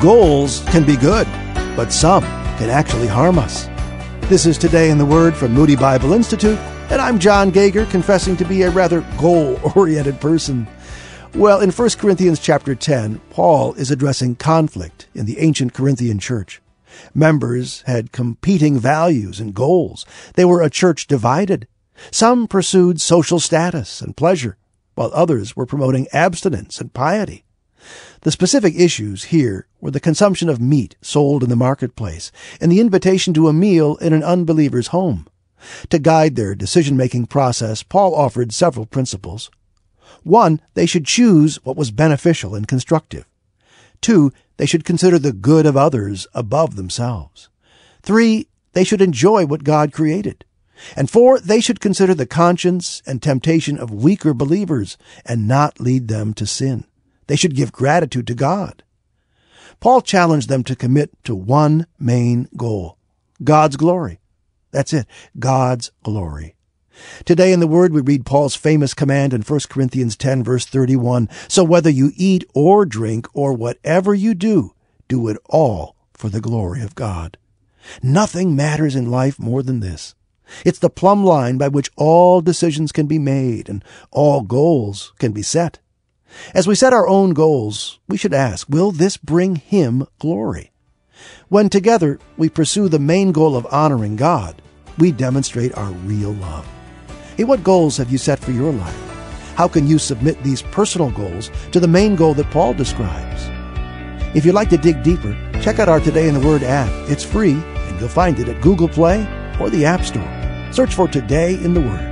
Goals can be good, but some can actually harm us. This is Today in the Word from Moody Bible Institute, and I'm John Geiger, confessing to be a rather goal-oriented person. Well, in 1 Corinthians chapter 10, Paul is addressing conflict in the ancient Corinthian church. Members had competing values and goals. They were a church divided. Some pursued social status and pleasure, while others were promoting abstinence and piety. The specific issues here were the consumption of meat sold in the marketplace and the invitation to a meal in an unbeliever's home. To guide their decision-making process, Paul offered several principles. 1. They should choose what was beneficial and constructive. 2. They should consider the good of others above themselves. 3. They should enjoy what God created. And 4. They should consider the conscience and temptation of weaker believers and not lead them to sin. They should give gratitude to God. Paul challenged them to commit to one main goal: God's glory. That's it, God's glory. Today in the Word, we read Paul's famous command in 1 Corinthians 10, verse 31. So whether you eat or drink or whatever you do, do it all for the glory of God. Nothing matters in life more than this. It's the plumb line by which all decisions can be made and all goals can be set. As we set our own goals, we should ask, will this bring Him glory? When together we pursue the main goal of honoring God, we demonstrate our real love. Hey, what goals have you set for your life? How can you submit these personal goals to the main goal that Paul describes? If you'd like to dig deeper, check out our Today in the Word app. It's free, and you'll find it at Google Play or the App Store. Search for Today in the Word.